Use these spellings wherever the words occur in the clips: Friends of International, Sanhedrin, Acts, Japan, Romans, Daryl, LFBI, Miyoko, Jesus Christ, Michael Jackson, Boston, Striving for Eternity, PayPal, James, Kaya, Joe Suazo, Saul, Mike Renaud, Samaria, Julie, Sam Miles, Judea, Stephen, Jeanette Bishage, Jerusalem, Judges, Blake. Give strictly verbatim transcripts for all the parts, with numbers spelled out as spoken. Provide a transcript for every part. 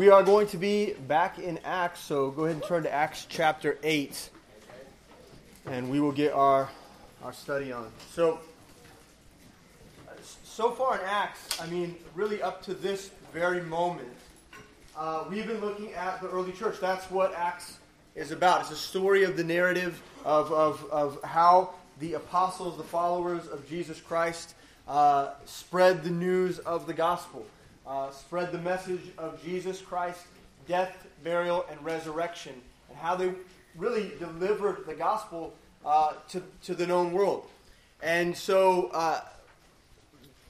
We are going to be back in Acts, so go ahead and turn to Acts chapter eight, and we will get our, our study on. So, so far in Acts, I mean, really up to this very moment, uh, we've been looking at the early church. That's what Acts is about. It's a story of the narrative of, of, of how the apostles, the followers of Jesus Christ, uh, spread the news of the gospel. Uh, spread the message of Jesus Christ's death, burial, and resurrection, and how they really delivered the gospel uh, to, to the known world. And so, uh,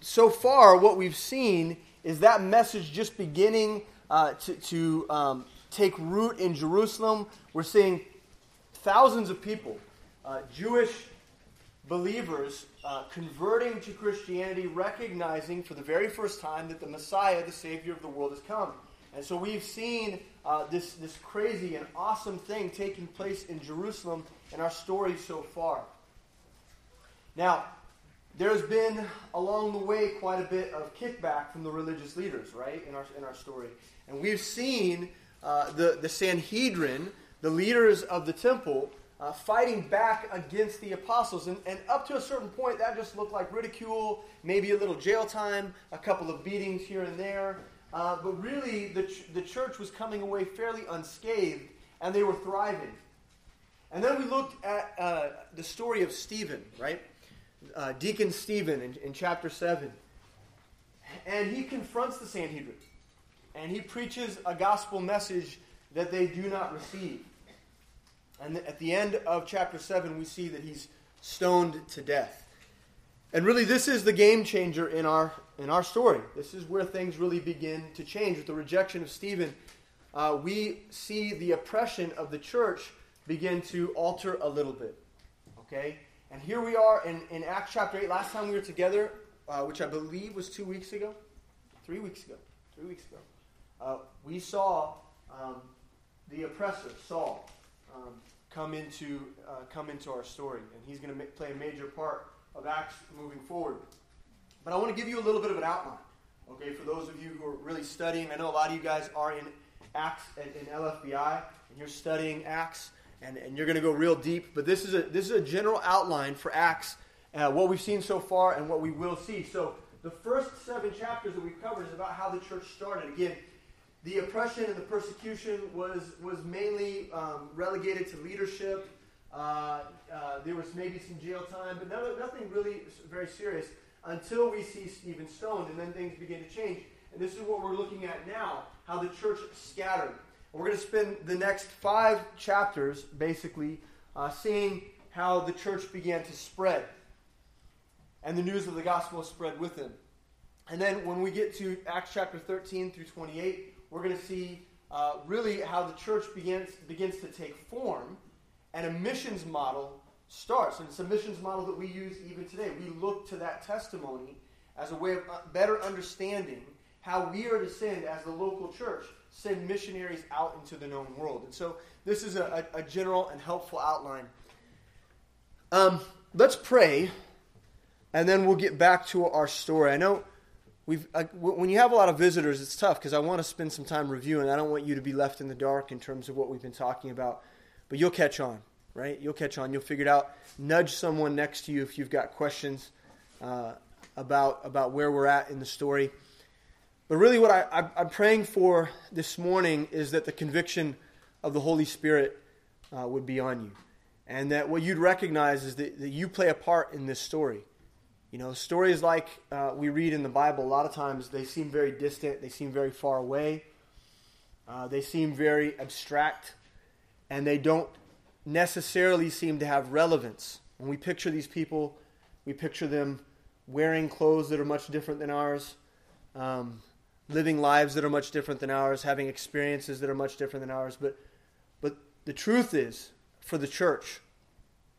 so far, what we've seen is that message just beginning uh, to, to um, take root in Jerusalem. We're seeing thousands of people, uh, Jewish believers uh, converting to Christianity, recognizing for the very first time that the Messiah, the Savior of the world, has come. And so we've seen uh, this, this crazy and awesome thing taking place in Jerusalem in our story so far. Now, there's been along the way quite a bit of kickback from the religious leaders, right, in our in our story. And we've seen uh, the, the Sanhedrin, the leaders of the temple, Uh, fighting back against the apostles. And, and up to a certain point, that just looked like ridicule, maybe a little jail time, a couple of beatings here and there. Uh, but really, the, ch- the church was coming away fairly unscathed, and they were thriving. And then we looked at uh, the story of Stephen, right? Uh, Deacon Stephen in, in chapter seven. And he confronts the Sanhedrin, and he preaches a gospel message that they do not receive. And at the end of chapter seven, we see that he's stoned to death. And really, this is the game changer in our in our story. This is where things really begin to change. With the rejection of Stephen, uh, we see the oppression of the church begin to alter a little bit. Okay? And here we are in, in Acts chapter eight. Last time we were together, uh, which I believe was two weeks ago. Three weeks ago. Three weeks ago. Uh, we saw um, the oppressor, Saul, Um, come into uh, come into our story, and he's going to ma- play a major part of Acts moving forward. But I want to give you a little bit of an outline, okay? For those of you who are really studying, I know a lot of you guys are in Acts and in L F B I, and you're studying Acts, and, and you're going to go real deep. But this is a this is a general outline for Acts, uh, what we've seen so far, and what we will see. So the first seven chapters that we've covered is about how the church started. Again, the oppression and the persecution was was mainly um, relegated to leadership. Uh, uh, there was maybe some jail time, but no, nothing really very serious until we see Stephen stoned, and then things begin to change. And this is what we're looking at now, how the church scattered. And we're going to spend the next five chapters, basically, uh, seeing how the church began to spread, and the news of the gospel spread with them. And then when we get to Acts chapter thirteen through twenty-eight, we're going to see uh, really how the church begins begins to take form, and a missions model starts. And it's a missions model that we use even today. We look to that testimony as a way of better understanding how we are to send, as the local church, send missionaries out into the known world. And so this is a, a general and helpful outline. Um, let's pray, and then we'll get back to our story. I know... We've, uh, w- when you have a lot of visitors, it's tough because I want to spend some time reviewing. I don't want you to be left in the dark in terms of what we've been talking about. But you'll catch on, right? You'll catch on. You'll figure it out. Nudge someone next to you if you've got questions uh, about about where we're at in the story. But really what I, I, I'm praying for this morning is that the conviction of the Holy Spirit uh, would be on you. And that what you'd recognize is that, that you play a part in this story. You know, stories like uh, we read in the Bible, a lot of times they seem very distant, they seem very far away, uh, they seem very abstract, and they don't necessarily seem to have relevance. When we picture these people, we picture them wearing clothes that are much different than ours, um, living lives that are much different than ours, having experiences that are much different than ours. But, but the truth is, for the church,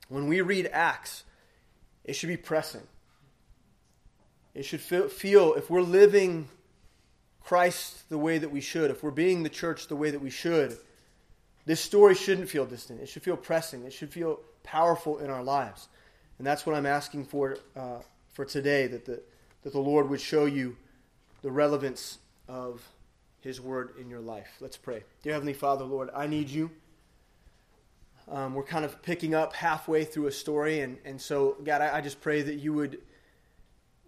when we read Acts, it should be pressing. It should feel, feel, if we're living Christ the way that we should, if we're being the church the way that we should, this story shouldn't feel distant. It should feel pressing. It should feel powerful in our lives. And that's what I'm asking for uh, for today, that the, that the Lord would show you the relevance of his word in your life. Let's pray. Dear Heavenly Father, Lord, I need you. Um, we're kind of picking up halfway through a story, and, and so, God, I, I just pray that you would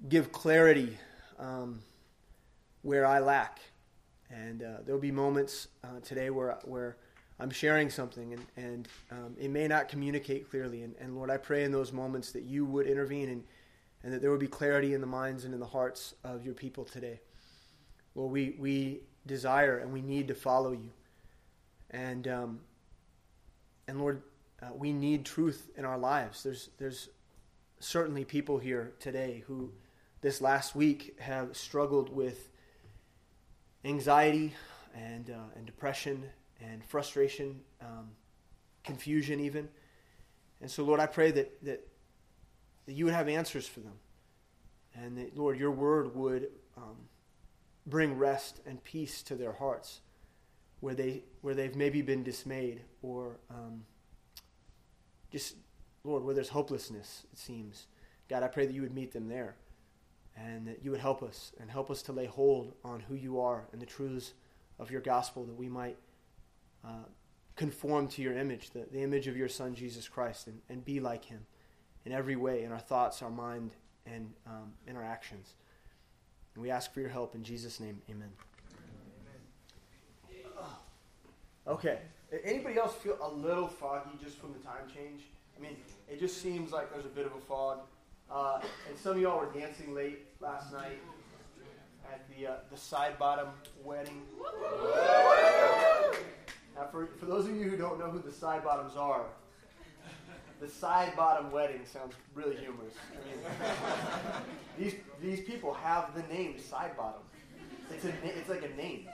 give clarity um, where I lack. And uh, there'll be moments uh, today where where I'm sharing something, and, and um, it may not communicate clearly. And, and Lord, I pray in those moments that you would intervene, and, and that there would be clarity in the minds and in the hearts of your people today. Lord, we, we desire and we need to follow you. And um, and Lord, uh, we need truth in our lives. There's there's certainly people here today who this last week have struggled with anxiety and uh, and depression and frustration, um, confusion even. And so, Lord, I pray that, that that you would have answers for them, and that, Lord, your word would um, bring rest and peace to their hearts where, they, where they've maybe been dismayed, or um, just, Lord, where there's hopelessness, it seems. God, I pray that you would meet them there, and that you would help us, and help us to lay hold on who you are and the truths of your gospel, that we might Uh, conform to your image, the, the image of your Son, Jesus Christ, and, and be like him in every way, in our thoughts, our mind, and um, in our actions. And we ask for your help in Jesus' name, amen. amen. Oh. Okay. Anybody else feel a little foggy just from the time change? I mean, it just seems like there's a bit of a fog. Uh, and some of y'all were dancing late last night at the, uh, the Sidebottom wedding. Now, for, for those of you who don't know who the Sidebottoms are, the Sidebottom wedding sounds really humorous. I mean, these these people have the name Sidebottom. It's a it's like a name.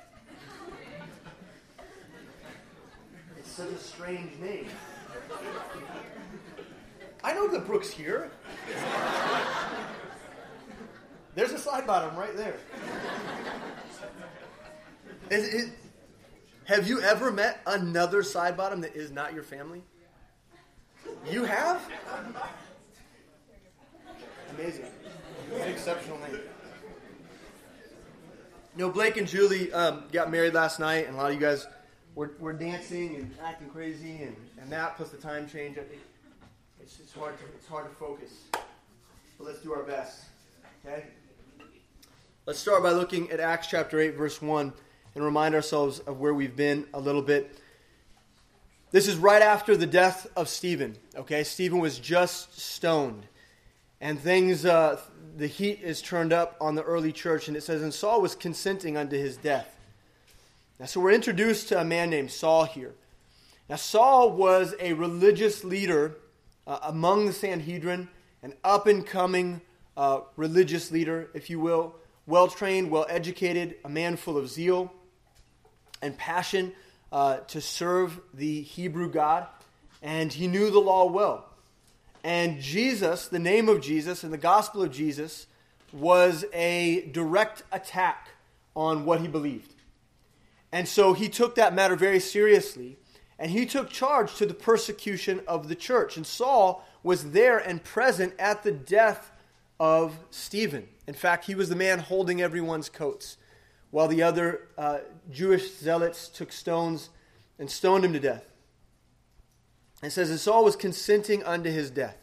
It's such a strange name. I know the brook's here. There's a Sidebottom right there. Is it? Have you ever met another Sidebottom that is not your family? You have? Amazing. It's an exceptional name. You know, Blake and Julie um, got married last night, and a lot of you guys were, were dancing and acting crazy, and, and that plus the time change. It's, it's, hard to, it's hard to focus, but let's do our best, okay? Let's start by looking at Acts chapter eight, verse one. And remind ourselves of where we've been a little bit. This is right after the death of Stephen. Okay, Stephen was just stoned, and things uh, the heat is turned up on the early church, and it says, "And Saul was consenting unto his death." Now, so we're introduced to a man named Saul here. Now, Saul was a religious leader uh, among the Sanhedrin, an up-and-coming uh, religious leader, if you will, well-trained, well-educated, a man full of zeal and passion uh, to serve the Hebrew God, and he knew the law well. And Jesus, the name of Jesus and the gospel of Jesus, was a direct attack on what he believed. And so he took that matter very seriously, and he took charge to the persecution of the church. And Saul was there and present at the death of Stephen. In fact, he was the man holding everyone's coats, while the other uh, Jewish zealots took stones and stoned him to death. It says, and Saul was consenting unto his death.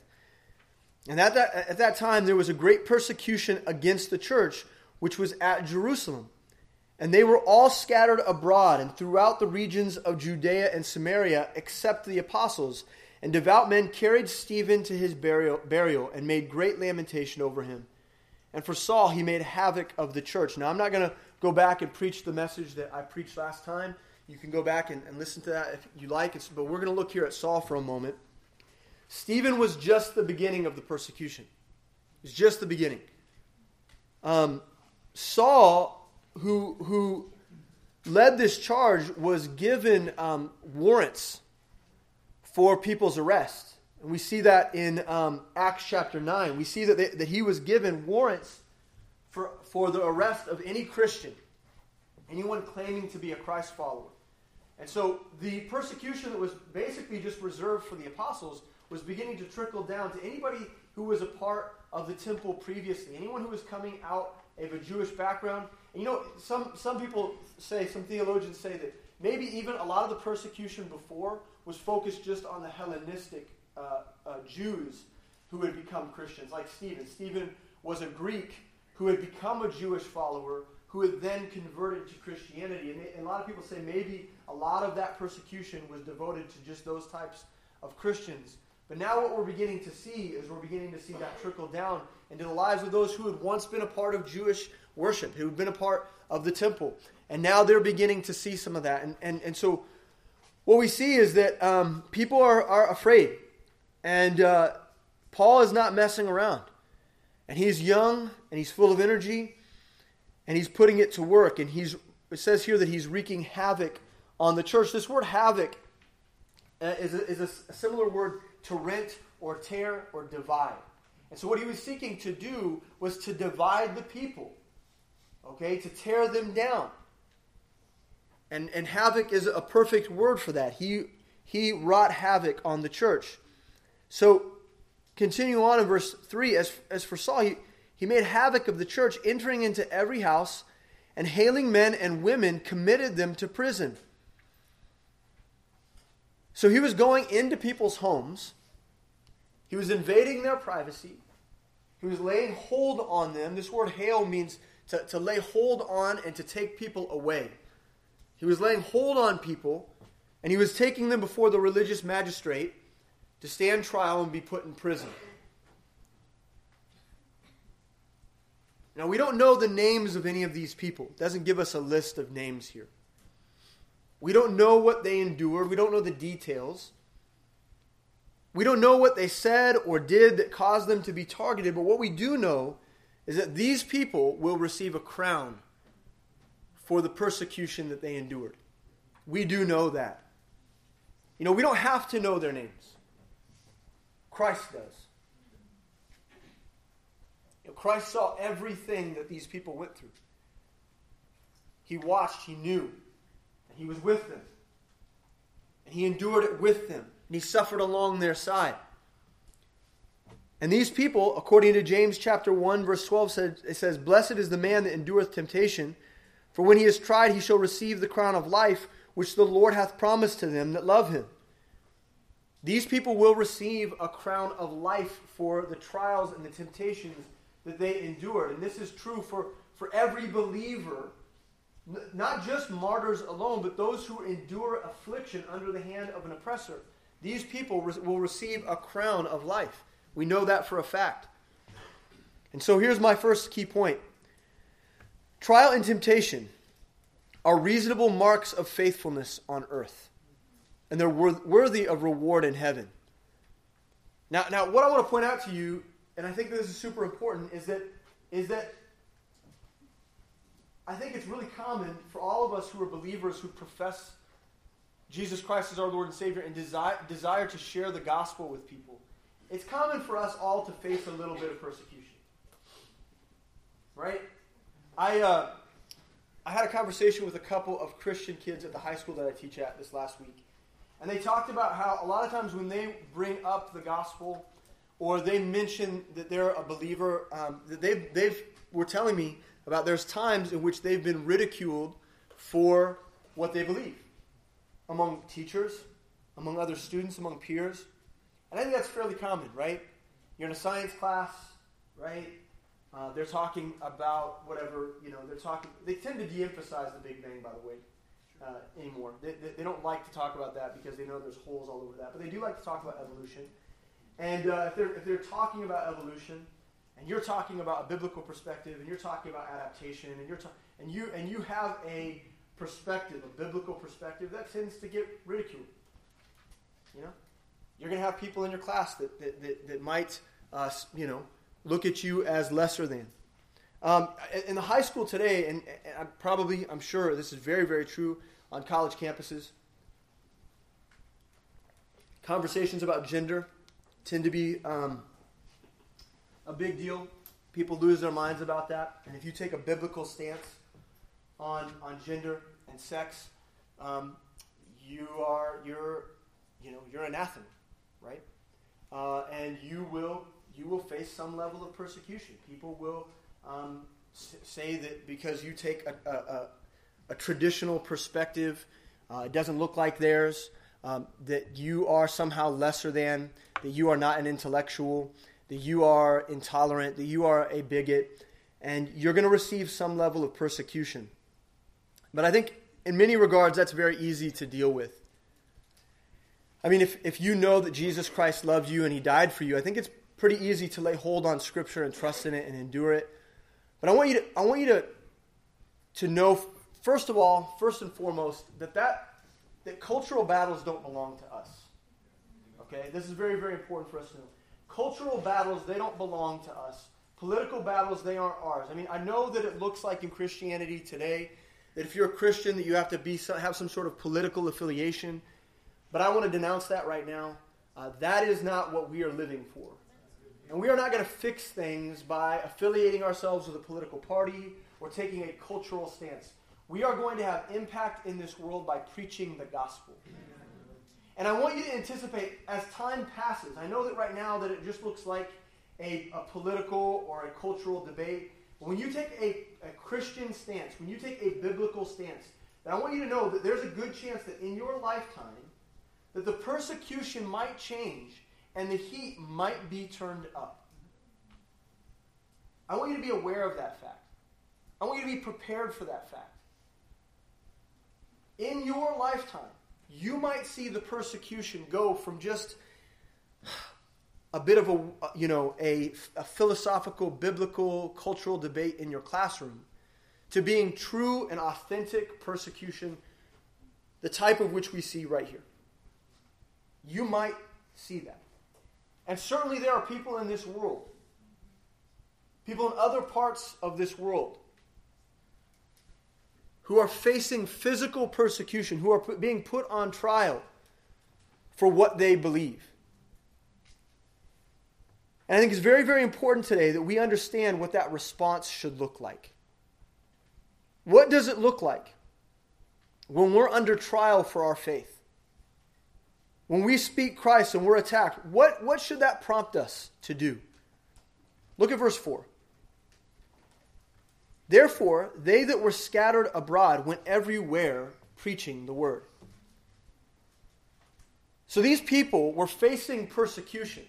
And at that, at that time, there was a great persecution against the church, which was at Jerusalem. And they were all scattered abroad and throughout the regions of Judea and Samaria, except the apostles. And devout men carried Stephen to his burial, burial and made great lamentation over him. And for Saul, he made havoc of the church. Now, I'm not going to go back and preach the message that I preached last time. You can go back and, and listen to that if you like. It's, but we're going to look here at Saul for a moment. Stephen was just the beginning of the persecution. It's just the beginning. Um, Saul, who, who led this charge, was given um, warrants for people's arrest. And we see that in um, Acts chapter nine. We see that, they, that he was given warrants for, for the arrest of any Christian, anyone claiming to be a Christ follower. And so the persecution that was basically just reserved for the apostles was beginning to trickle down to anybody who was a part of the temple previously, anyone who was coming out of a Jewish background, You know, some, some people say, some theologians say that maybe even a lot of the persecution before was focused just on the Hellenistic uh, uh, Jews who had become Christians, like Stephen. Stephen was a Greek who had become a Jewish follower who had then converted to Christianity. And, they, and a lot of people say maybe a lot of that persecution was devoted to just those types of Christians. But now what we're beginning to see is we're beginning to see that trickle down into the lives of those who had once been a part of Jewish worship, who had been a part of the temple. And now they're beginning to see some of that. And and, and so what we see is that um, people are, are afraid. And uh, Paul is not messing around. And he's young, and he's full of energy, and he's putting it to work. And he's it says here that he's wreaking havoc on the church. This word havoc uh, is, a, is a similar word to rent or tear or divide. And so what he was seeking to do was to divide the people, okay, to tear them down. And and havoc is a perfect word for that. He he wrought havoc on the church. So continue on in verse three, as, as for Saul, he, he made havoc of the church, entering into every house, and hailing men and women, committed them to prison. So he was going into people's homes. He was invading their privacy. He was laying hold on them. This word hail means to, to lay hold on and to take people away. He was laying hold on people, and he was taking them before the religious magistrate to stand trial and be put in prison. Now, we don't know the names of any of these people. It doesn't give us a list of names here. We don't know what they endured. We don't know the details. We don't know what they said or did that caused them to be targeted. But what we do know is that these people will receive a crown for the persecution that they endured. We do know that. You know, we don't have to know their names. Christ does. You know, Christ saw everything that these people went through. He watched, he knew, and he was with them. And he endured it with them, and he suffered along their side. And these people, according to James chapter one, verse twelve, said, it says, "Blessed is the man that endureth temptation, for when he is tried he shall receive the crown of life, which the Lord hath promised to them that love him." These people will receive a crown of life for the trials and the temptations that they endure. And this is true for, for every believer, N- not just martyrs alone, but those who endure affliction under the hand of an oppressor. These people re- will receive a crown of life. We know that for a fact. And so here's my first key point. Trial and temptation are reasonable marks of faithfulness on earth. And they're worthy of reward in heaven. Now, now, what I want to point out to you, and I think this is super important, is that, is that I think it's really common for all of us who are believers who profess Jesus Christ as our Lord and Savior and desire, desire to share the gospel with people. It's common for us all to face a little bit of persecution. Right? I uh, I had a conversation with a couple of Christian kids at the high school that I teach at this last week. And they talked about how a lot of times when they bring up the gospel or they mention that they're a believer, um, that they've, they've were telling me about there's times in which they've been ridiculed for what they believe among teachers, among other students, among peers. And I think that's fairly common, right? You're in a science class, right? Uh, they're talking about whatever, you know, they're talking. They tend to de-emphasize the Big Bang, by the way. Uh, anymore. They, they, they don't like to talk about that because they know there's holes all over that. But they do like to talk about evolution. And uh, if, they're, if they're talking about evolution, and you're talking about a biblical perspective, and you're talking about adaptation, and you're ta- and you and you have a perspective, a biblical perspective, that tends to get ridiculed. You know, you're going to have people in your class that that that, that might, uh, you know, look at you as lesser than. Um, in the high school today, and, and I'm probably, I'm sure this is very, very true on college campuses, conversations about gender tend to be um, a big deal. People lose their minds about that. And if you take a biblical stance on on gender and sex, um, you are you're you know you're anathema, right? Uh, and you will you will face some level of persecution. People will. Um, say that because you take a, a, a traditional perspective, uh, it doesn't look like theirs, um, that you are somehow lesser than, that you are not an intellectual, that you are intolerant, that you are a bigot, and you're going to receive some level of persecution. But I think in many regards, that's very easy to deal with. I mean, if, if you know that Jesus Christ loved you and he died for you, I think it's pretty easy to lay hold on Scripture and trust in it and endure it. But I want you to I want you to to know, first of all, first and foremost, that that, that cultural battles don't belong to us. Okay? This is very, very important for us to know. Cultural battles, they don't belong to us. Political battles, they aren't ours. I mean, I know that it looks like in Christianity today that if you're a Christian that you have to be have some sort of political affiliation. But I want to denounce that right now. Uh, that is not what we are living for. And we are not going to fix things by affiliating ourselves with a political party or taking a cultural stance. We are going to have impact in this world by preaching the gospel. And I want you to anticipate, as time passes, I know that right now that it just looks like a, a political or a cultural debate. But when you take a, a Christian stance, when you take a biblical stance, then I want you to know that there's a good chance that in your lifetime, that the persecution might change and the heat might be turned up. I want you to be aware of that fact. I want you to be prepared for that fact. In your lifetime, you might see the persecution go from just a bit of a, you know, a, a philosophical, biblical, cultural debate in your classroom to being true and authentic persecution, the type of which we see right here. You might see that. And certainly there are people in this world, people in other parts of this world, who are facing physical persecution, who are put, being put on trial for what they believe. And I think it's very, very important today that we understand what that response should look like. What does it look like when we're under trial for our faith? When we speak Christ and we're attacked, what, what should that prompt us to do? Look at verse four. Therefore, they that were scattered abroad went everywhere preaching the word. So these people were facing persecution.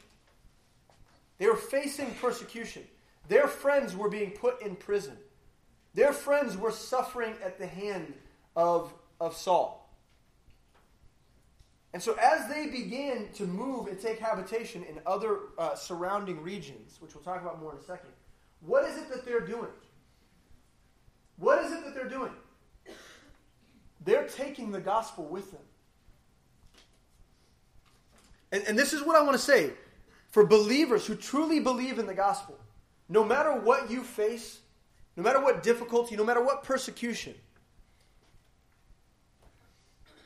They were facing persecution. Their friends were being put in prison. Their friends were suffering at the hand of, of Saul. And so as they began to move and take habitation in other uh, surrounding regions, which we'll talk about more in a second, what is it that they're doing? What is it that they're doing? They're taking the gospel with them. And, and this is what I want to say. For believers who truly believe in the gospel, no matter what you face, no matter what difficulty, no matter what persecution,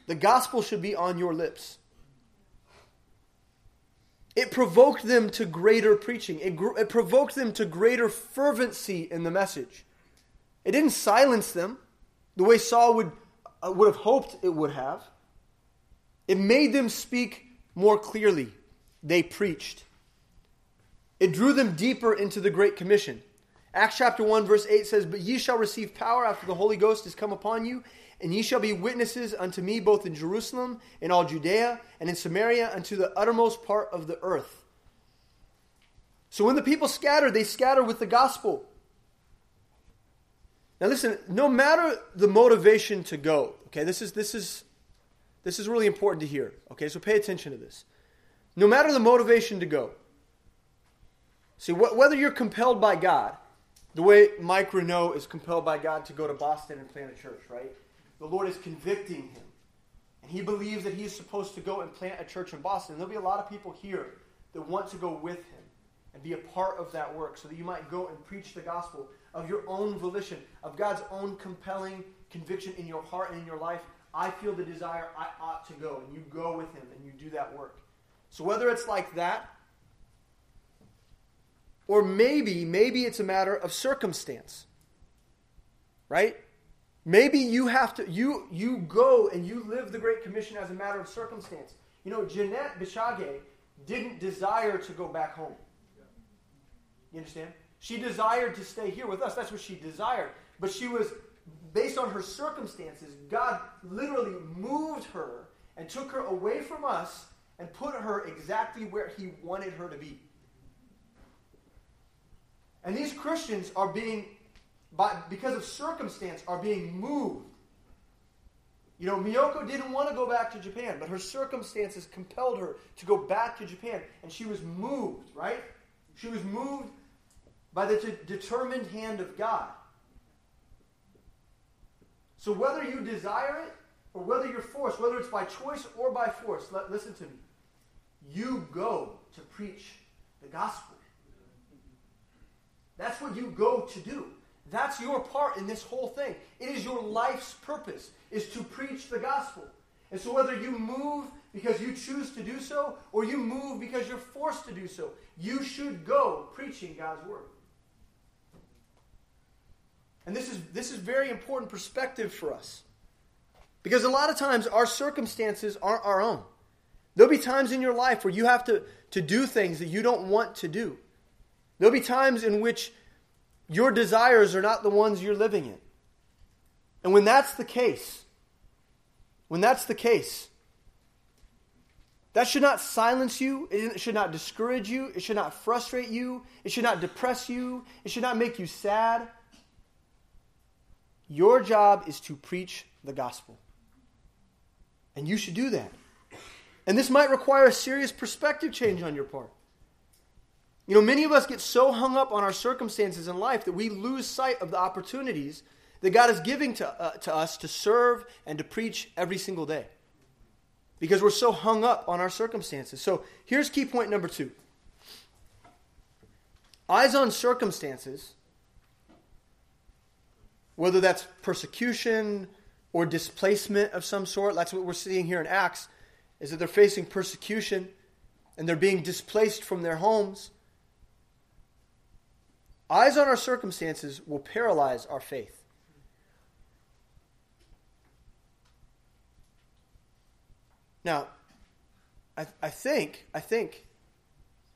the gospel should be on your lips. It provoked them to greater preaching. It, gr- it provoked them to greater fervency in the message. It didn't silence them the way Saul would, uh, would have hoped it would have. It made them speak more clearly. They preached. It drew them deeper into the Great Commission. Acts chapter one verse eight says, "But ye shall receive power after the Holy Ghost is come upon you, and ye shall be witnesses unto me both in Jerusalem, in all Judea, and in Samaria, unto the uttermost part of the earth." So when the people scatter, they scatter with the gospel. Now listen, no matter the motivation to go, okay, this is this is this is really important to hear. Okay, so pay attention to this. No matter the motivation to go. See, wh- whether you're compelled by God, the way Mike Renaud is compelled by God to go to Boston and plant a church, right? The Lord is convicting him. And he believes that he is supposed to go and plant a church in Boston. There'll be a lot of people here that want to go with him and be a part of that work so that you might go and preach the gospel of your own volition, of God's own compelling conviction in your heart and in your life. I feel the desire, I ought to go. And you go with him and you do that work. So whether it's like that, or maybe, maybe it's a matter of circumstance, right? Maybe you have to, you you go and you live the Great Commission as a matter of circumstance. You know, Jeanette Bishage didn't desire to go back home. You understand? She desired to stay here with us. That's what she desired. But she was, based on her circumstances, God literally moved her and took her away from us and put her exactly where he wanted her to be. And these Christians are being, by, because of circumstance, are being moved. You know, Miyoko didn't want to go back to Japan, but her circumstances compelled her to go back to Japan. And she was moved, right? She was moved by the de- determined hand of God. So whether you desire it, or whether you're forced, whether it's by choice or by force, let, listen to me. You go to preach the gospel. That's what you go to do. That's your part in this whole thing. It is your life's purpose, is to preach the gospel. And so whether you move because you choose to do so, or you move because you're forced to do so, you should go preaching God's word. And this is this is very important perspective for us. Because a lot of times our circumstances aren't our own. There'll be times in your life where you have to, to do things that you don't want to do. There'll be times in which your desires are not the ones you're living in. And when that's the case, when that's the case, that should not silence you. It should not discourage you. It should not frustrate you. It should not depress you. It should not make you sad. Your job is to preach the gospel. And you should do that. And this might require a serious perspective change on your part. You know, many of us get so hung up on our circumstances in life that we lose sight of the opportunities that God is giving to, uh, to us to serve and to preach every single day. Because we're so hung up on our circumstances. So here's key point number two. Eyes on circumstances, whether that's persecution or displacement of some sort, that's what we're seeing here in Acts, is that they're facing persecution and they're being displaced from their homes. Eyes on our circumstances will paralyze our faith. Now, I, I think, I think,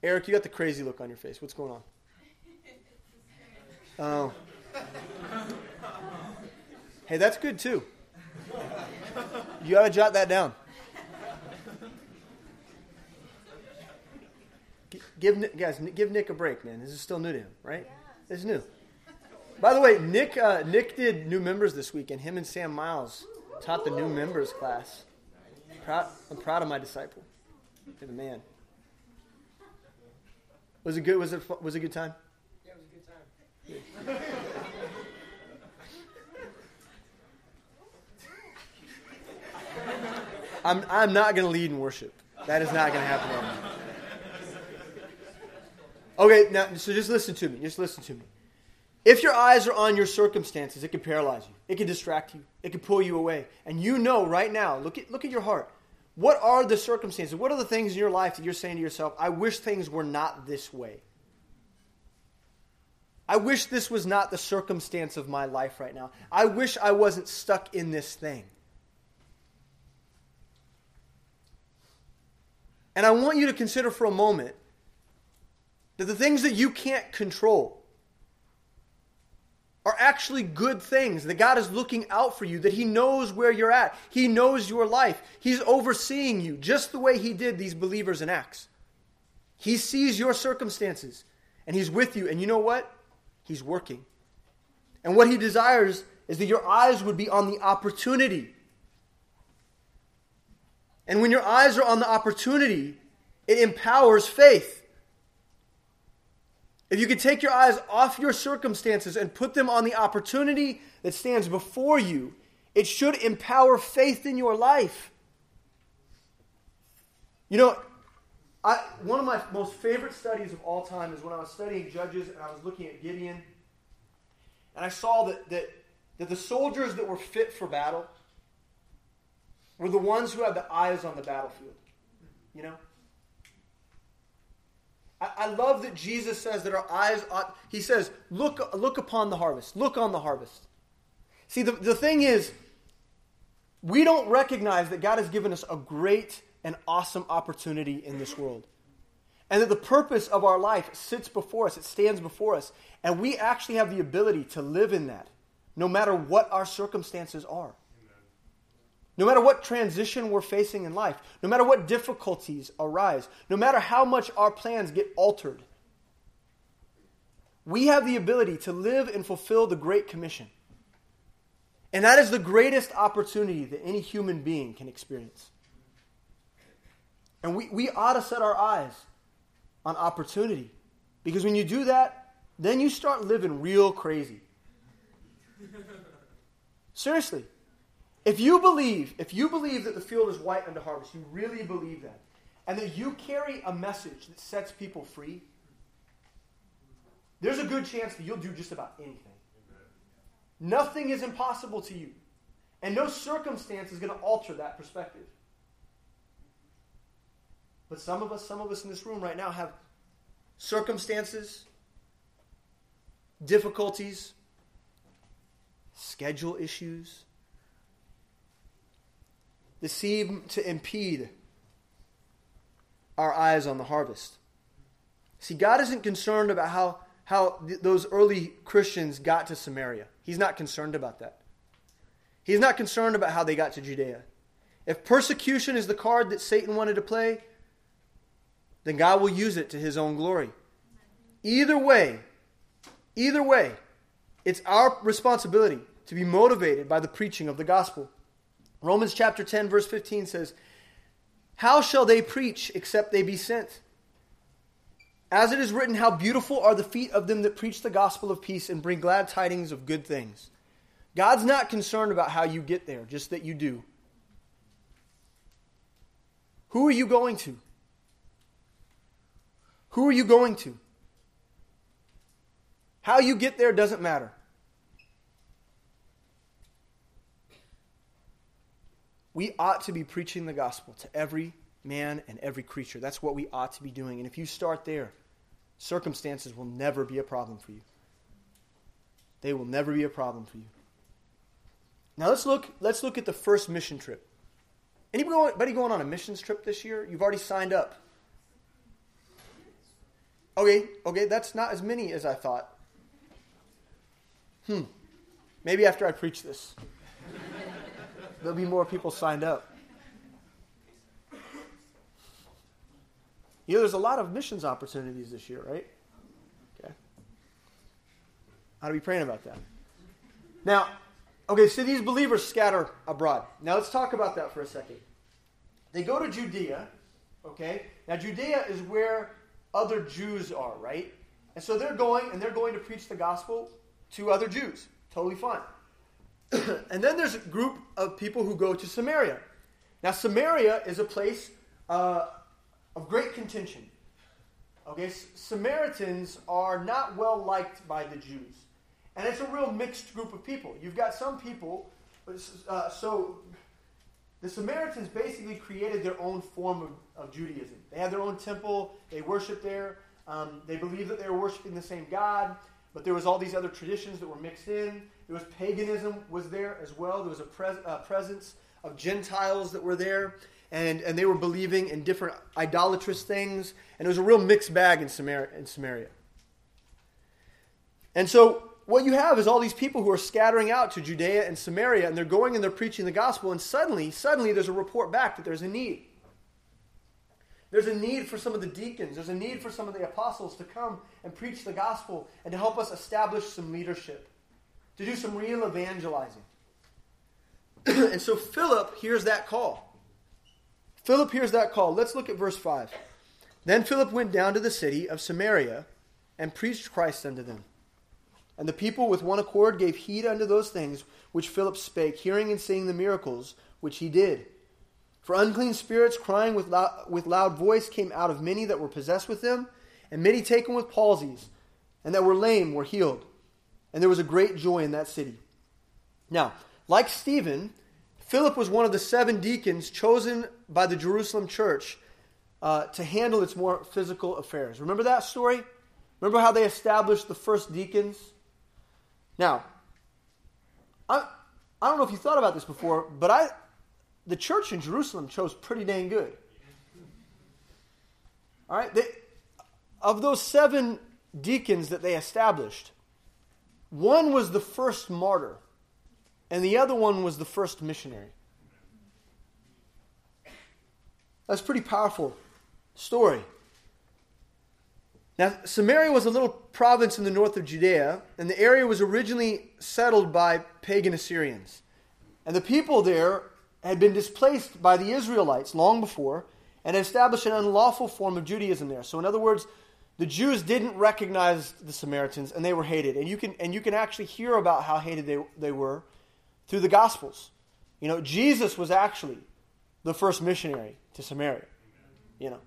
Eric, you got the crazy look on your face. What's going on? Oh. Hey, that's good too. You got to jot that down. Give guys, give Nick a break, man. This is still new to him, right? Yeah. It's new. By the way, Nick uh, Nick did new members this week, and him and Sam Miles taught the new members class. Proud, I'm proud of my disciple. You're the man. Was it good? Was it was it a good time? Yeah, it was a good time. Yeah. I'm I'm not going to lead in worship. That is not going to happen anymore. Okay, now, so just listen to me. Just listen to me. If your eyes are on your circumstances, it can paralyze you. It can distract you. It can pull you away. And you know right now, look at look at your heart. What are the circumstances? What are the things in your life that you're saying to yourself, I wish things were not this way. I wish this was not the circumstance of my life right now. I wish I wasn't stuck in this thing. And I want you to consider for a moment that the things that you can't control are actually good things, that God is looking out for you, that he knows where you're at. He knows your life. He's overseeing you just the way he did these believers in Acts. He sees your circumstances, and he's with you. And you know what? He's working. And what he desires is that your eyes would be on the opportunity. And when your eyes are on the opportunity, it empowers faith. If you could take your eyes off your circumstances and put them on the opportunity that stands before you, it should empower faith in your life. You know, I, one of my most favorite studies of all time is when I was studying Judges and I was looking at Gideon. And I saw that, that, that the soldiers that were fit for battle were the ones who had the eyes on the battlefield. You know? I love that Jesus says that our eyes ought, he says, look, look upon the harvest. Look on the harvest. See, the, the thing is, we don't recognize that God has given us a great and awesome opportunity in this world. and that the purpose of our life sits before us, it stands before us, and we actually have the ability to live in that, no matter what our circumstances are. No matter what transition we're facing in life, no matter what difficulties arise, no matter how much our plans get altered, we have the ability to live and fulfill the Great Commission. And that is the greatest opportunity that any human being can experience. And we, we ought to set our eyes on opportunity. Because when you do that, then you start living real crazy. Seriously. If you believe, if you believe that the field is white unto harvest, you really believe that, and that you carry a message that sets people free, there's a good chance that you'll do just about anything. Nothing is impossible to you. And no circumstance is going to alter that perspective. But some of us, some of us in this room right now have circumstances, difficulties, schedule issues that seem to impede our eyes on the harvest. See, God isn't concerned about how, how th- those early Christians got to Samaria. He's not concerned about that. He's not concerned about how they got to Judea. If persecution is the card that Satan wanted to play, then God will use it to his own glory. Either way, either way, it's our responsibility to be motivated by the preaching of the gospel. Romans chapter ten, verse fifteen says, "How shall they preach except they be sent? As it is written, how beautiful are the feet of them that preach the gospel of peace and bring glad tidings of good things." God's not concerned about how you get there, just that you do. Who are you going to? Who are you going to? How you get there doesn't matter. We ought to be preaching the gospel to every man and every creature. That's what we ought to be doing. And if you start there, circumstances will never be a problem for you. They will never be a problem for you. Now let's look, let's look at the first mission trip. Anybody going on a missions trip this year? You've already signed up. Okay, okay, that's not as many as I thought. Hmm, maybe after I preach this, there'll be more people signed up. You know, there's a lot of missions opportunities this year, right? Okay. Ought to be praying about that. Now, okay, so these believers scatter abroad. Now, let's talk about that for a second. They go to Judea, okay? Now, Judea is where other Jews are, right? And so they're going, and they're going to preach the gospel to other Jews. Totally fine. And then there's a group of people who go to Samaria. Now, Samaria is a place uh, of great contention. Okay, Samaritans are not well liked by the Jews. And it's a real mixed group of people. You've got some people, uh, so the Samaritans basically created their own form of, of Judaism. They had their own temple, they worshiped there, um, they believed that they were worshiping the same God, but there was all these other traditions that were mixed in. There was paganism was there as well. There was a pres- uh, presence of Gentiles that were there. And, and they were believing in different idolatrous things. And it was a real mixed bag in Samaria, in Samaria. And so what you have is all these people who are scattering out to Judea and Samaria. And they're going and they're preaching the gospel. And suddenly, suddenly there's a report back that there's a need. There's a need for some of the deacons. There's a need for some of the apostles to come and preach the gospel and to help us establish some leadership, to do some real evangelizing. And so Philip hears that call. Philip hears that call. Let's look at verse five. "Then Philip went down to the city of Samaria and preached Christ unto them. And the people with one accord gave heed unto those things which Philip spake, hearing and seeing the miracles which he did. For unclean spirits, crying with loud, with loud voice, came out of many that were possessed with them, and many taken with palsies, and that were lame were healed. And there was a great joy in that city." Now, like Stephen, Philip was one of the seven deacons chosen by the Jerusalem church uh, to handle its more physical affairs. Remember that story? Remember how they established the first deacons? Now, I, I don't know if you thought about this before, but I the church in Jerusalem chose pretty dang good. All right? They, of those seven deacons that they established, one was the first martyr, and the other one was the first missionary. That's a pretty powerful story. Now, Samaria was a little province in the north of Judea, and the area was originally settled by pagan Assyrians. And the people there had been displaced by the Israelites long before and established an unlawful form of Judaism there. So in other words, the Jews didn't recognize the Samaritans, and they were hated. And you can and you can actually hear about how hated they, they were through the Gospels. You know, Jesus was actually the first missionary to Samaria. You know,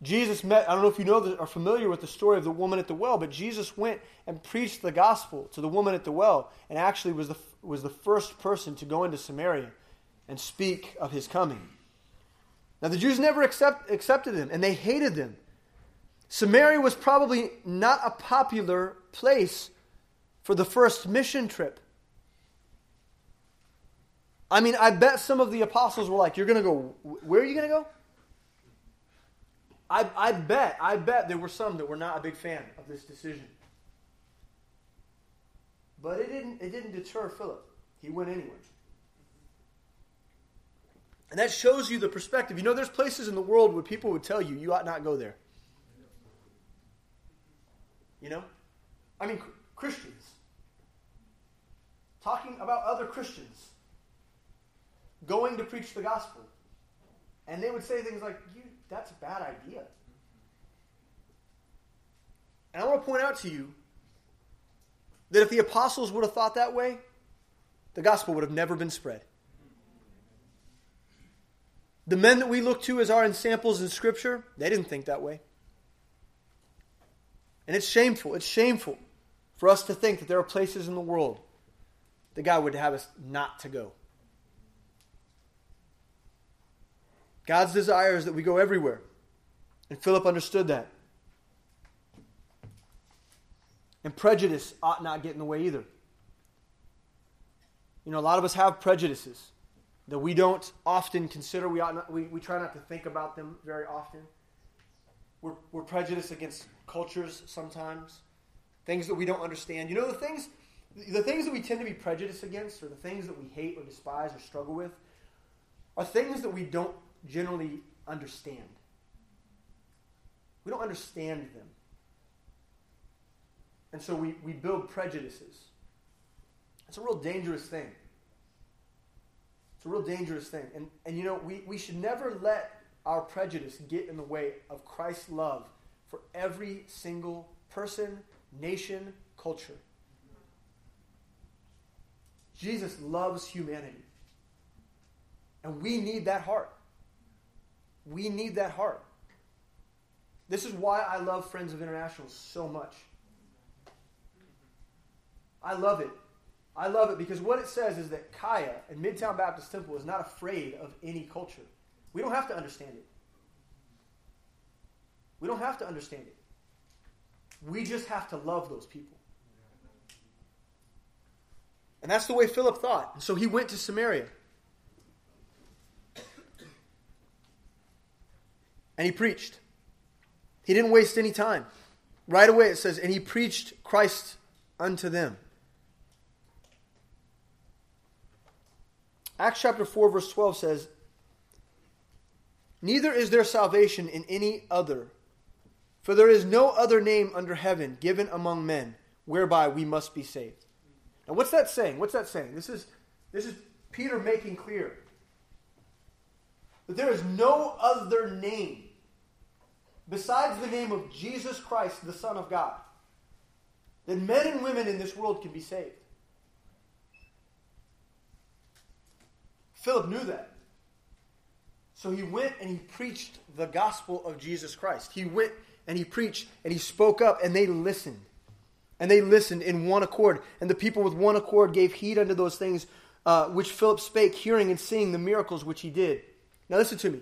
Jesus met, I don't know if you know the, are familiar with the story of the woman at the well, but Jesus went and preached the gospel to the woman at the well, and actually was the was the first person to go into Samaria and speak of his coming. Now the Jews never accept, accepted him, and they hated them. Samaria was probably not a popular place for the first mission trip. I mean, I bet some of the apostles were like, you're going to go, where are you going to go? I, I bet, I bet there were some that were not a big fan of this decision. But it didn't, it didn't deter Philip. He went anyway. And that shows you the perspective. You know, there's places in the world where people would tell you, you ought not go there. You know? I mean, Christians. Talking about other Christians. Going to preach the gospel. And they would say things like, "You, that's a bad idea." And I want to point out to you that if the apostles would have thought that way, the gospel would have never been spread. The men that we look to as our examples in Scripture, they didn't think that way. And it's shameful. It's shameful for us to think that there are places in the world that God would have us not to go. God's desire is that we go everywhere. And Philip understood that. And prejudice ought not get in the way either. You know, a lot of us have prejudices that we don't often consider. We ought not, we, we try not to think about them very often. We're, we're prejudiced against cultures sometimes, things that we don't understand. You know, the things, the things that we tend to be prejudiced against, or the things that we hate or despise or struggle with, are things that we don't generally understand. We don't understand them. And so we, we build prejudices. It's a real dangerous thing. It's a real dangerous thing. And, and you know, we, we should never let our prejudice get in the way of Christ's love for every single person, nation, culture. Jesus loves humanity. And we need that heart. We need that heart. This is why I love Friends of International so much. I love it. I love it because what it says is that Kaya and Midtown Baptist Temple is not afraid of any culture. We don't have to understand it. We don't have to understand it. We just have to love those people. And that's the way Philip thought. And so he went to Samaria. And he preached. He didn't waste any time. Right away it says, and he preached Christ unto them. Acts chapter four verse twelve says, neither is there salvation in any other, for there is no other name under heaven given among men whereby we must be saved. Now what's that saying? What's that saying? This is, this is Peter making clear that there is no other name besides the name of Jesus Christ, the Son of God, that men and women in this world can be saved. Philip knew that. So he went and he preached the gospel of Jesus Christ. He went and he preached and he spoke up, and they listened. And they listened in one accord. And the people with one accord gave heed unto those things uh, which Philip spake, hearing and seeing the miracles which he did. Now listen to me.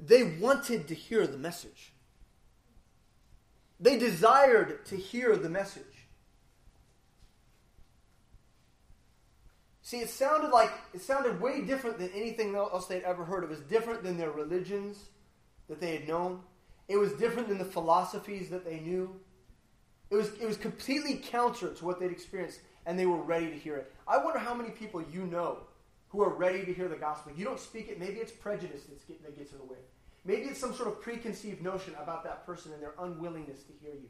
They wanted to hear the message. They desired to hear the message. See, it sounded like it sounded way different than anything else they'd ever heard. It was different than their religions. that they had known. It was different than the philosophies that they knew. It was, it was completely counter to what they'd experienced, and they were ready to hear it. I wonder how many people you know who are ready to hear the gospel. You don't speak it. Maybe it's prejudice that's get, that gets in the way. Maybe it's some sort of preconceived notion about that person and their unwillingness to hear you.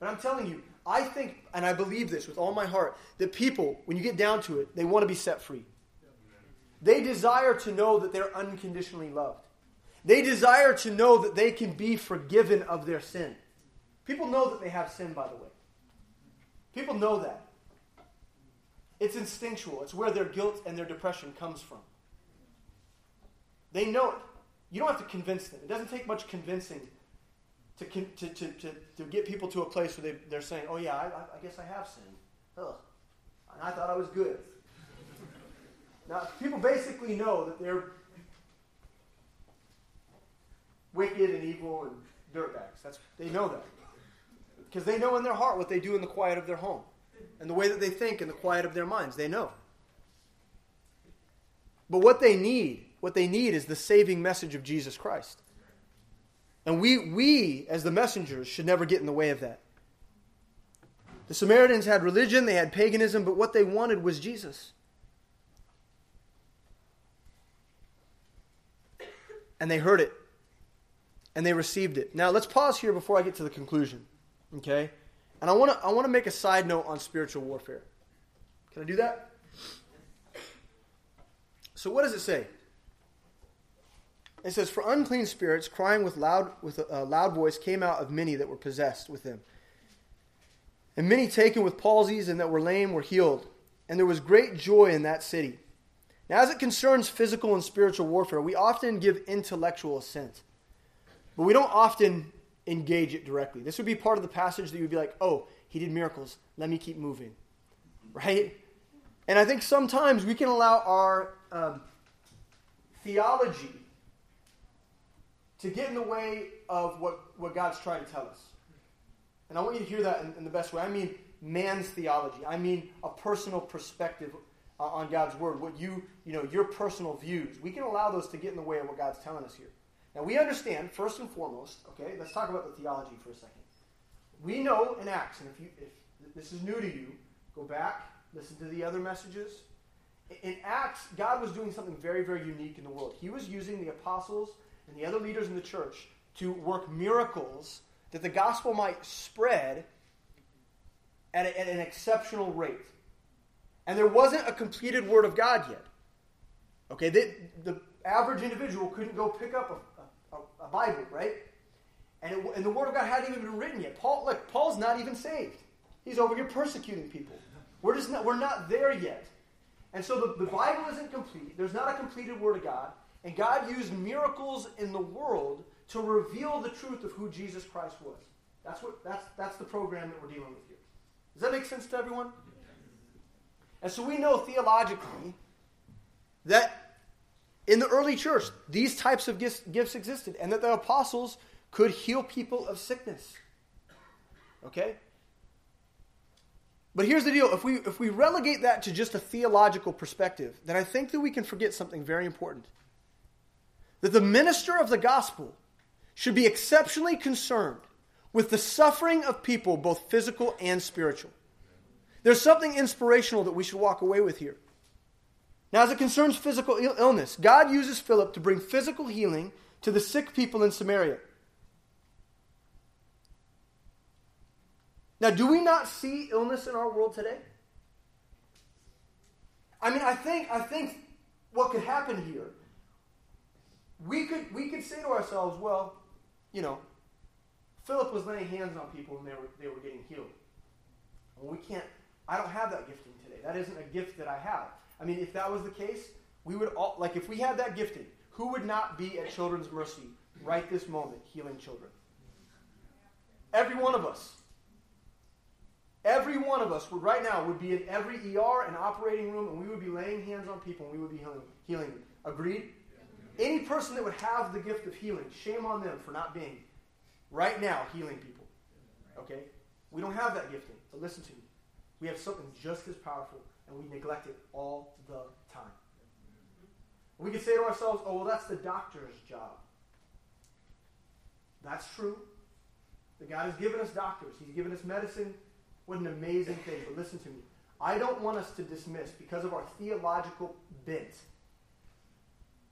But I'm telling you, I think, and I believe this with all my heart, that people, when you get down to it, they want to be set free. They desire to know that they're unconditionally loved. They desire to know that they can be forgiven of their sin. People know that they have sin, by the way. People know that. It's instinctual. It's where their guilt and their depression comes from. They know it. You don't have to convince them. It doesn't take much convincing to to to, to, to get people to a place where they, they're saying, oh yeah, I, I guess I have sinned. Ugh. And I thought I was good. Now, people basically know that they're wicked and evil and dirtbags. That's, they know that. Because they know in their heart what they do in the quiet of their home. And the way that they think in the quiet of their minds. They know. But what they need, what they need is the saving message of Jesus Christ. And we, we, as the messengers, should never get in the way of that. The Samaritans had religion, they had paganism, but what they wanted was Jesus. And they heard it. And they received it. Now, let's pause here before I get to the conclusion. Okay? And I want to I want to make a side note on spiritual warfare. Can I do that? So what does it say? It says, "For unclean spirits, crying with loud with a loud voice, came out of many that were possessed with them. And many taken with palsies and that were lame were healed. And there was great joy in that city." Now, as it concerns physical and spiritual warfare, we often give intellectual assent. But we don't often engage it directly. This would be part of the passage that you would be like, oh, he did miracles. Let me keep moving. Right? And I think sometimes we can allow our um, theology to get in the way of what, what God's trying to tell us. And I want you to hear that in, in the best way. I mean man's theology. I mean a personal perspective uh, on God's word. What you, you know, your personal views. We can allow those to get in the way of what God's telling us here. Now, we understand, first and foremost, okay, let's talk about the theology for a second. We know in Acts, and if, you, if this is new to you, go back, listen to the other messages. In Acts, God was doing something very, very unique in the world. He was using the apostles and the other leaders in the church to work miracles that the gospel might spread at, a, at an exceptional rate. And there wasn't a completed word of God yet. Okay, the, the average individual couldn't go pick up a A Bible, right? And, it, and the Word of God hadn't even been written yet. Paul, look, Paul's not even saved. He's over here persecuting people. We're just not, we're not there yet. And so the, the Bible isn't complete. There's not a completed Word of God. And God used miracles in the world to reveal the truth of who Jesus Christ was. That's what that's that's the program that we're dealing with here. Does that make sense to everyone? And so we know theologically that in the early church, these types of gifts, gifts existed, and that the apostles could heal people of sickness. Okay? But here's the deal. If we if we relegate that to just a theological perspective, then I think that we can forget something very important. That the minister of the gospel should be exceptionally concerned with the suffering of people, both physical and spiritual. There's something inspirational that we should walk away with here. Now, as it concerns physical illness, God uses Philip to bring physical healing to the sick people in Samaria. Now, do we not see illness in our world today? I mean, I think I think what could happen here, we could we could say to ourselves, well, you know, Philip was laying hands on people and they were they were getting healed. Well, we can't. I don't have that gifting today. That isn't a gift that I have. I mean, if that was the case, we would all, like, if we had that gifting, who would not be at Children's Mercy right this moment healing children? Every one of us. Every one of us would right now would be in every E R and operating room, and we would be laying hands on people, and we would be healing, healing them. Agreed? Yeah. Any person that would have the gift of healing, shame on them for not being right now healing people. Okay? We don't have that gifting, but listen to me. We have something just as powerful. And we neglect it all the time. We can say to ourselves, oh, well, that's the doctor's job. That's true. That God has given us doctors. He's given us medicine. What an amazing thing. But listen to me. I don't want us to dismiss, because of our theological bent,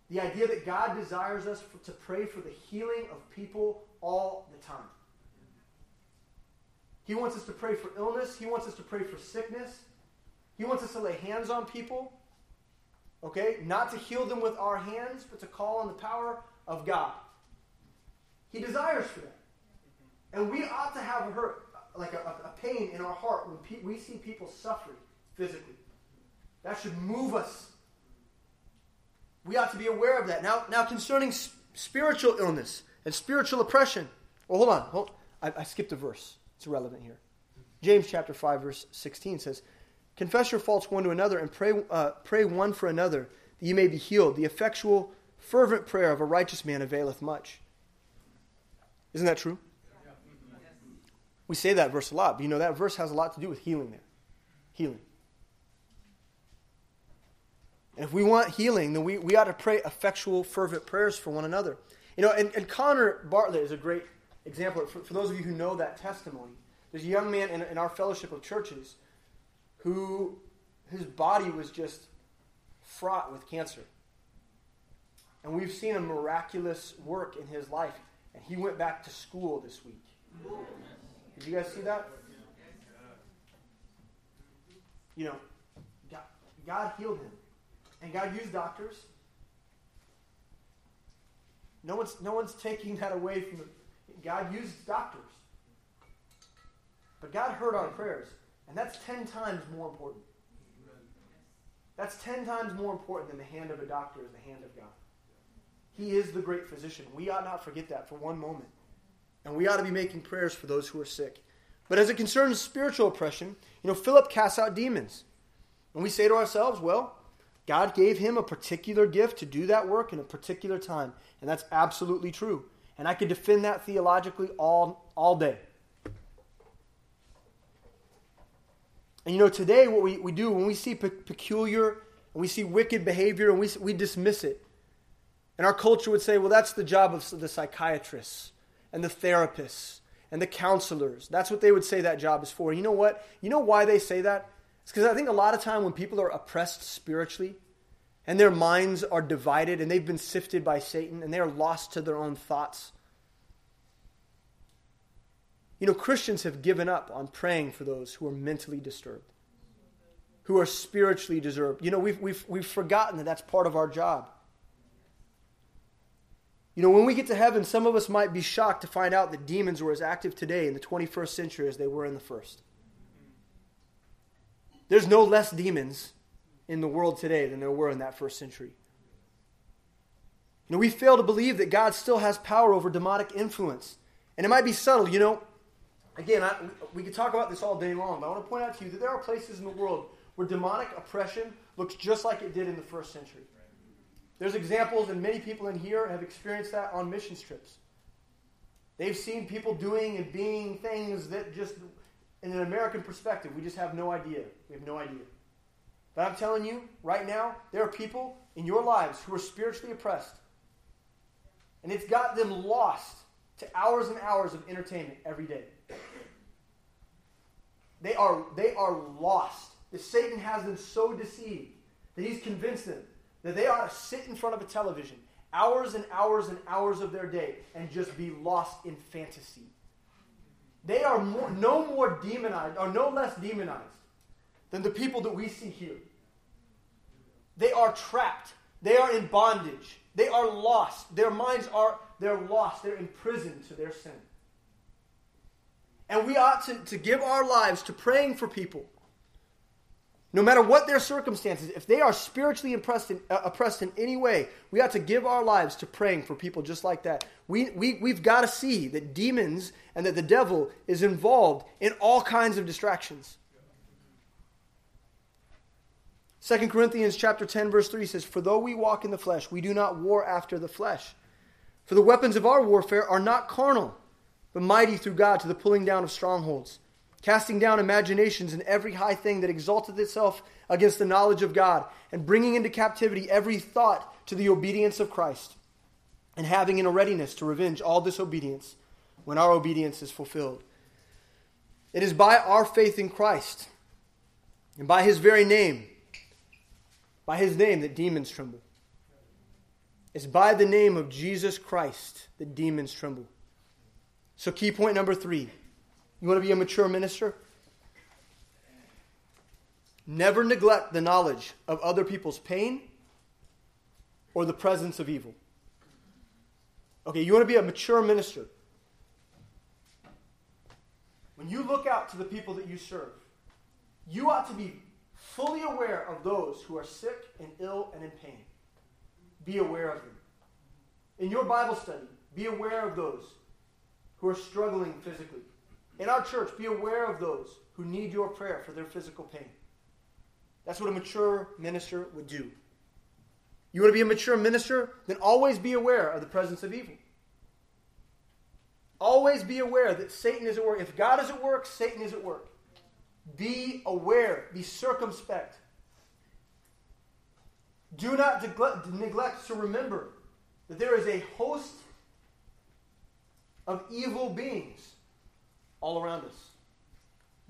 the idea that God desires us for, to pray for the healing of people all the time. He wants us to pray for illness. He wants us to pray for sickness. He wants us to lay hands on people. Okay? Not to heal them with our hands, but to call on the power of God. He desires for that. And we ought to have a hurt, like a, a pain in our heart when pe- we see people suffering physically. That should move us. We ought to be aware of that. Now, now concerning sp- spiritual illness and spiritual oppression. Well, hold on. Hold, I, I skipped a verse. It's relevant here. James chapter five, verse sixteen says, confess your faults one to another and pray, uh, pray one for another that ye may be healed. The effectual, fervent prayer of a righteous man availeth much. Isn't that true? We say that verse a lot, but you know that verse has a lot to do with healing there. Healing. And if we want healing, then we, we ought to pray effectual, fervent prayers for one another. You know, and, and Connor Bartlett is a great example. For, for those of you who know that testimony, there's a young man in, in our fellowship of churches who, his body was just fraught with cancer. And we've seen a miraculous work in his life. And he went back to school this week. Did you guys see that? You know, God, God healed him. And God used doctors. No one's, no one's taking that away from the... God used doctors. But God heard our prayers. And that's ten times more important. That's ten times more important than the hand of a doctor is the hand of God. He is the great physician. We ought not forget that for one moment. And we ought to be making prayers for those who are sick. But as it concerns spiritual oppression, you know, Philip casts out demons. And we say to ourselves, well, God gave him a particular gift to do that work in a particular time. And that's absolutely true. And I could defend that theologically all, all day. And you know, today what we, we do when we see pe- peculiar, and we see wicked behavior, and we, we dismiss it. And our culture would say, well, that's the job of the psychiatrists and the therapists and the counselors. That's what they would say that job is for. And you know what? You know why they say that? It's because I think a lot of time when people are oppressed spiritually and their minds are divided and they've been sifted by Satan and they are lost to their own thoughts. You know, Christians have given up on praying for those who are mentally disturbed, who are spiritually disturbed. You know, we've, we've, we've forgotten that that's part of our job. You know, when we get to heaven, some of us might be shocked to find out that demons were as active today in the twenty-first century as they were in the first. There's no less demons in the world today than there were in that first century. You know, we fail to believe that God still has power over demonic influence. And it might be subtle, you know. Again, I, we could talk about this all day long, but I want to point out to you that there are places in the world where demonic oppression looks just like it did in the first century. There's examples, and many people in here have experienced that on missions trips. They've seen people doing and being things that just, in an American perspective, we just have no idea. We have no idea. But I'm telling you, right now, there are people in your lives who are spiritually oppressed. And it's got them lost to hours and hours of entertainment every day. They are, they are lost. That Satan has them so deceived that he's convinced them that they ought to sit in front of a television hours and hours and hours of their day and just be lost in fantasy. They are more, no more demonized, or no less demonized than the people that we see here. They are trapped. They are in bondage. They are lost. Their minds are, they're lost. They're imprisoned to their sin. And we ought to, to give our lives to praying for people. No matter what their circumstances, if they are spiritually oppressed in, uh, oppressed in any way, we ought to give our lives to praying for people just like that. We, we, we've got to see that demons and that the devil is involved in all kinds of distractions. Second Corinthians chapter ten, verse three says, for though we walk in the flesh, we do not war after the flesh. For the weapons of our warfare are not carnal, but mighty through God to the pulling down of strongholds, casting down imaginations and every high thing that exalteth itself against the knowledge of God, and bringing into captivity every thought to the obedience of Christ, and having in a readiness to revenge all disobedience when our obedience is fulfilled. It is by our faith in Christ and by his very name, by his name that demons tremble. It's by the name of Jesus Christ that demons tremble. So key point number three, you want to be a mature minister? Never neglect the knowledge of other people's pain or the presence of evil. Okay, you want to be a mature minister. When you look out to the people that you serve, you ought to be fully aware of those who are sick and ill and in pain. Be aware of them. In your Bible study, be aware of those who are struggling physically. In our church, be aware of those who need your prayer for their physical pain. That's what a mature minister would do. You want to be a mature minister? Then always be aware of the presence of evil. Always be aware that Satan is at work. If God is at work, Satan is at work. Be aware. Be circumspect. Do not neglect to remember that there is a host of evil beings all around us.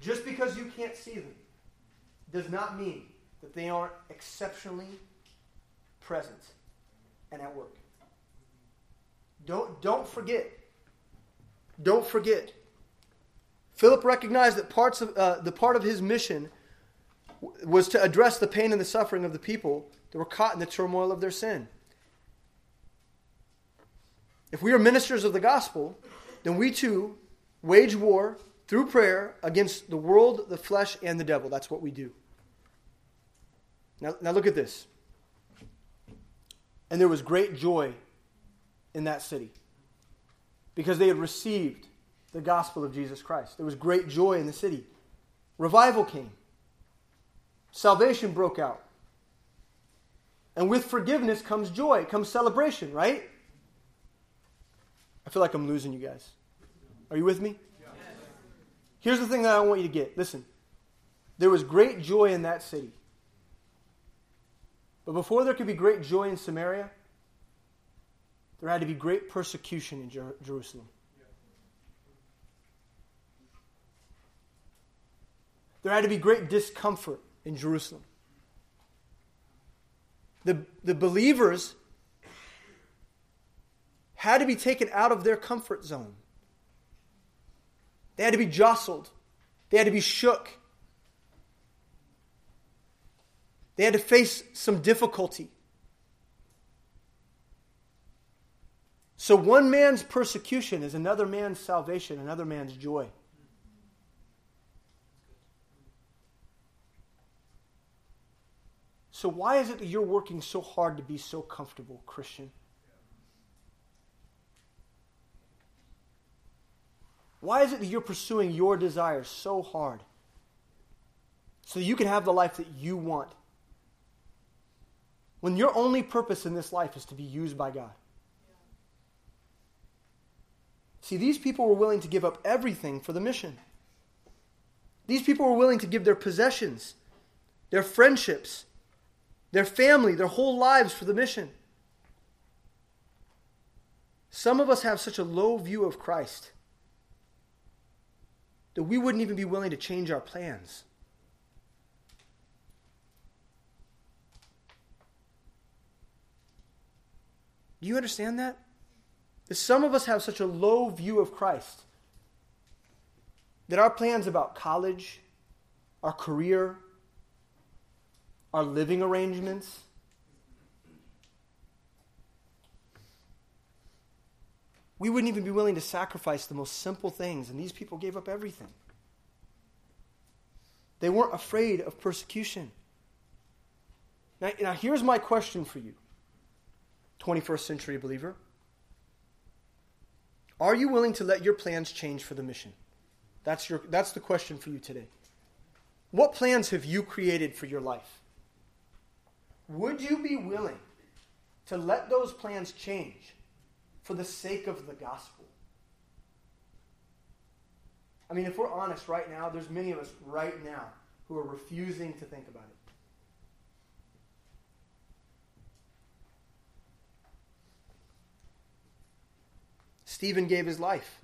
Just because you can't see them does not mean that they aren't exceptionally present and at work. Don't, don't forget. Don't forget. Philip recognized that parts of uh, the part of his mission w- was to address the pain and the suffering of the people that were caught in the turmoil of their sin. If we are ministers of the gospel, then we too wage war through prayer against the world, the flesh, and the devil. That's what we do. Now, now look at this. And there was great joy in that city because they had received the gospel of Jesus Christ. There was great joy in the city. Revival came. Salvation broke out. And with forgiveness comes joy, comes celebration, right? I feel like I'm losing you guys. Are you with me? Here's the thing that I want you to get. Listen. There was great joy in that city. But before there could be great joy in Samaria, there had to be great persecution in Jer- Jerusalem. There had to be great discomfort in Jerusalem. The, the believers had to be taken out of their comfort zone. They had to be jostled. They had to be shook. They had to face some difficulty. So one man's persecution is another man's salvation, another man's joy. So why is it that you're working so hard to be so comfortable, Christian? Why is it that you're pursuing your desires so hard so you can have the life that you want? When your only purpose in this life is to be used by God. See, these people were willing to give up everything for the mission. These people were willing to give their possessions, their friendships, their family, their whole lives for the mission. Some of us have such a low view of Christ that we wouldn't even be willing to change our plans. Do you understand that? That some of us have such a low view of Christ that our plans about college, our career, our living arrangements, we wouldn't even be willing to sacrifice the most simple things, and these people gave up everything. They weren't afraid of persecution. Now, now here's my question for you. twenty-first century believer, are you willing to let your plans change for the mission? That's your, that's the question for you today. What plans have you created for your life? Would you be willing to let those plans change for the sake of the gospel? I mean, if we're honest right now, there's many of us right now who are refusing to think about it. Stephen gave his life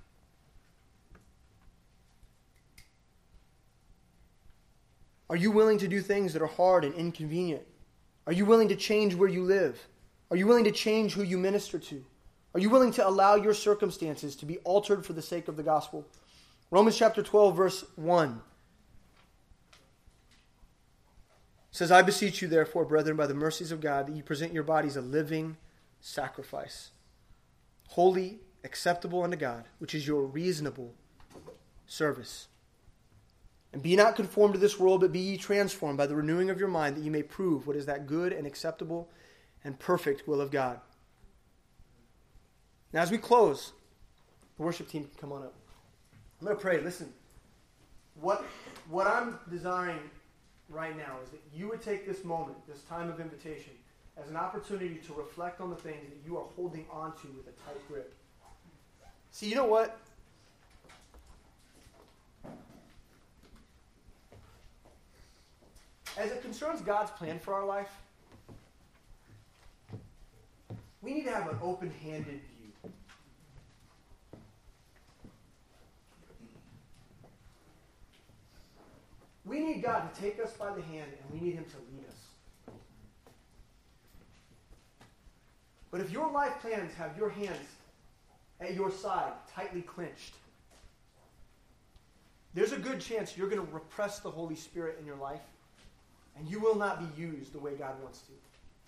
Are you willing to do things that are hard and inconvenient? Are you willing to change where you live? Are you willing to change who you minister to? Are you willing to allow your circumstances to be altered for the sake of the gospel? Romans chapter twelve, verse one says, I beseech you, therefore, brethren, by the mercies of God, that you present your bodies a living sacrifice, holy, acceptable unto God, which is your reasonable service. And be not conformed to this world, but be ye transformed by the renewing of your mind, that ye may prove what is that good and acceptable and perfect will of God. Now, as we close, the worship team can come on up. I'm going to pray. Listen, what, what I'm desiring right now is that you would take this moment, this time of invitation, as an opportunity to reflect on the things that you are holding on to with a tight grip. See, you know what? As it concerns God's plan for our life, we need to have an open-handed view. We need God to take us by the hand, and we need Him to lead us. But if your life plans have your hands at your side, tightly clenched, there's a good chance you're going to repress the Holy Spirit in your life, and you will not be used the way God wants to.